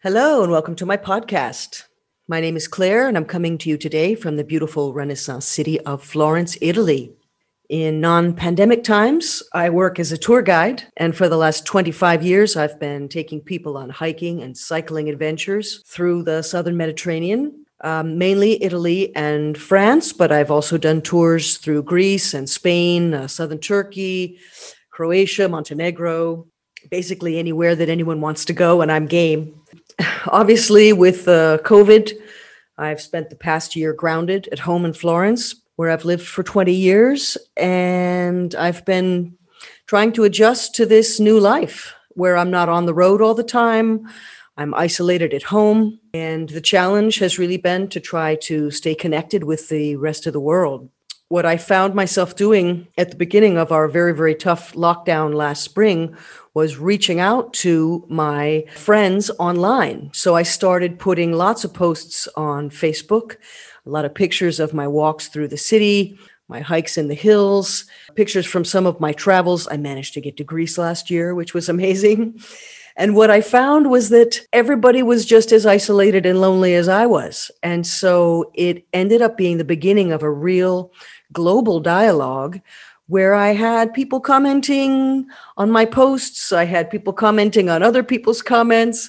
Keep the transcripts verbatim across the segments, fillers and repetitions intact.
Hello, and welcome to my podcast. My name is Claire, and I'm coming to you today from the beautiful Renaissance city of Florence, Italy. In non-pandemic times, I work as a tour guide, and for the last twenty-five years, I've been taking people on hiking and cycling adventures through the southern Mediterranean, um, mainly Italy and France, but I've also done tours through Greece and Spain, uh, southern Turkey, Croatia, Montenegro, basically anywhere that anyone wants to go, and I'm game. Obviously, with uh, COVID, I've spent the past year grounded at home in Florence, where I've lived for twenty years, and I've been trying to adjust to this new life, where I'm not on the road all the time, I'm isolated at home, and the challenge has really been to try to stay connected with the rest of the world. What I found myself doing at the beginning of our very, very tough lockdown last spring was reaching out to my friends online. So I started putting lots of posts on Facebook, a lot of pictures of my walks through the city, my hikes in the hills, pictures from some of my travels. I managed to get to Greece last year, which was amazing. And what I found was that everybody was just as isolated and lonely as I was. And so it ended up being the beginning of a real global dialogue where I had people commenting on my posts. I had people commenting on other people's comments.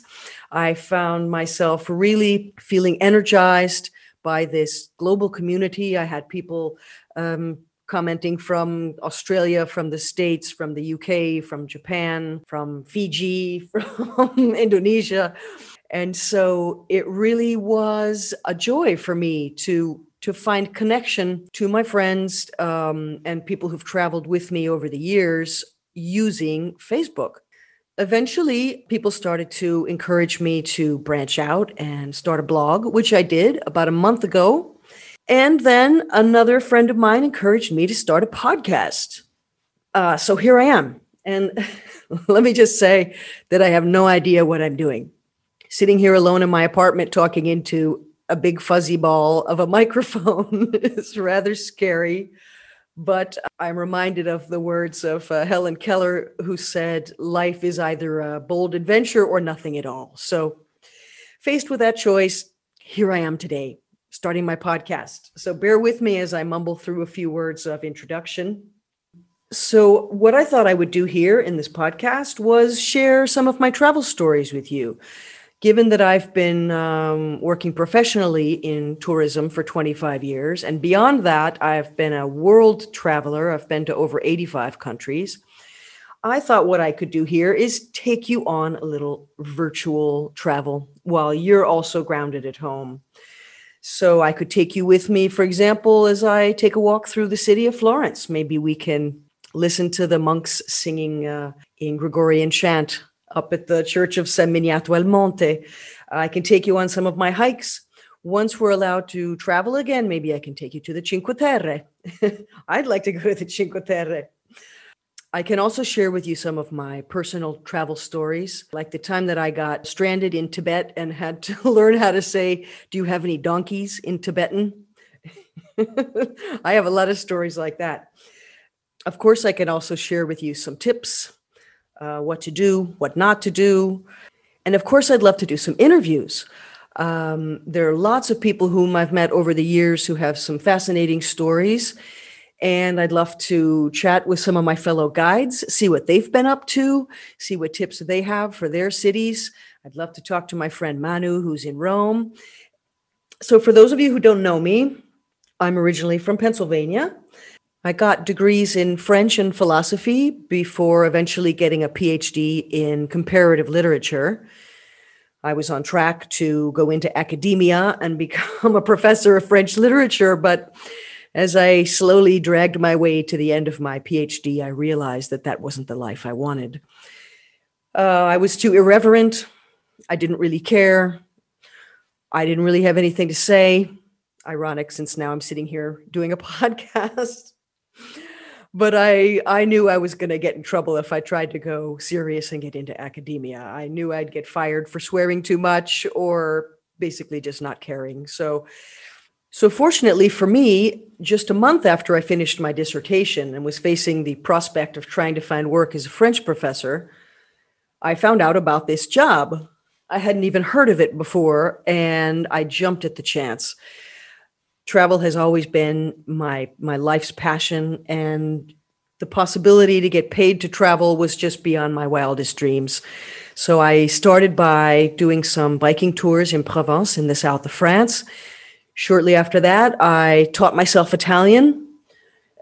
I found myself really feeling energized by this global community. I had people um, commenting from Australia, from the States, from the U K, from Japan, from Fiji, from Indonesia. And so it really was a joy for me to, to find connection to my friends um, and people who've traveled with me over the years using Facebook. Eventually, people started to encourage me to branch out and start a blog, which I did about a month ago. And then another friend of mine encouraged me to start a podcast. Uh, so here I am. And let me just say that I have no idea what I'm doing. Sitting here alone in my apartment talking into a big fuzzy ball of a microphone is rather scary. But I'm reminded of the words of uh, Helen Keller, who said, life is either a bold adventure or nothing at all. So faced with that choice, here I am today, starting my podcast. So bear with me as I mumble through a few words of introduction. So what I thought I would do here in this podcast was share some of my travel stories with you. Given that I've been um, working professionally in tourism for twenty-five years, and beyond that, I've been a world traveler. I've been to over eighty-five countries. I thought what I could do here is take you on a little virtual travel while you're also grounded at home. So I could take you with me, for example, as I take a walk through the city of Florence. Maybe we can listen to the monks singing uh, in Gregorian chant up at the church of San Miniato al Monte. I can take you on some of my hikes. Once we're allowed to travel again, maybe I can take you to the Cinque Terre. I'd like to go to the Cinque Terre. I can also share with you some of my personal travel stories, like the time that I got stranded in Tibet and had to learn how to say, do you have any donkeys in Tibetan? I have a lot of stories like that. Of course, I can also share with you some tips, uh, what to do, what not to do. And of course, I'd love to do some interviews. Um, there are lots of people whom I've met over the years who have some fascinating stories. And I'd love to chat with some of my fellow guides, see what they've been up to, see what tips they have for their cities. I'd love to talk to my friend Manu, who's in Rome. So for those of you who don't know me, I'm originally from Pennsylvania. I got degrees in French and philosophy before eventually getting a P H D in comparative literature. I was on track to go into academia and become a professor of French literature, but as I slowly dragged my way to the end of my P H D, I realized that that wasn't the life I wanted. Uh, I was too irreverent. I didn't really care. I didn't really have anything to say. Ironic, since now I'm sitting here doing a podcast. But I, I knew I was going to get in trouble if I tried to go serious and get into academia. I knew I'd get fired for swearing too much or basically just not caring. So So fortunately for me, just a month after I finished my dissertation and was facing the prospect of trying to find work as a French professor, I found out about this job. I hadn't even heard of it before, and I jumped at the chance. Travel has always been my my life's passion, and the possibility to get paid to travel was just beyond my wildest dreams. So I started by doing some biking tours in Provence, in the south of France. Shortly after that, I taught myself Italian,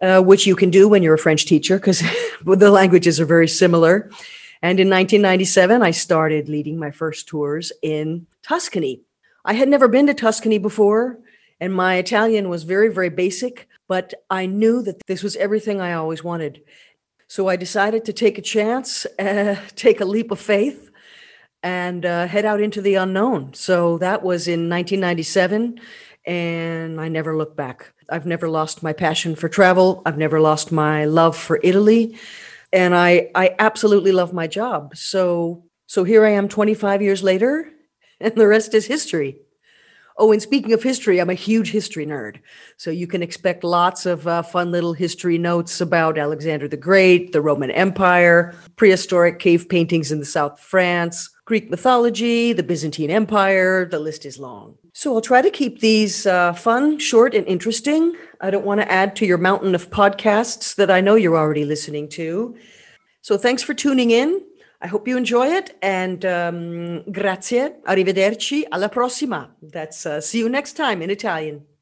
uh, which you can do when you're a French teacher because the languages are very similar. And in nineteen ninety-seven, I started leading my first tours in Tuscany. I had never been to Tuscany before, and my Italian was very, very basic, but I knew that this was everything I always wanted. So I decided to take a chance, uh, take a leap of faith, and uh, head out into the unknown. So that was in nineteen ninety-seven, and I never looked back. I've never lost my passion for travel. I've never lost my love for Italy. And I, I absolutely love my job. So so here I am twenty-five years later, and the rest is history. Oh, and speaking of history, I'm a huge history nerd. So you can expect lots of uh, fun little history notes about Alexander the Great, the Roman Empire, prehistoric cave paintings in the south of France, Greek mythology, the Byzantine Empire. The list is long. So I'll try to keep these uh, fun, short, and interesting. I don't want to add to your mountain of podcasts that I know you're already listening to. So thanks for tuning in. I hope you enjoy it, and um, grazie, arrivederci, alla prossima. That's uh, see you next time in Italian.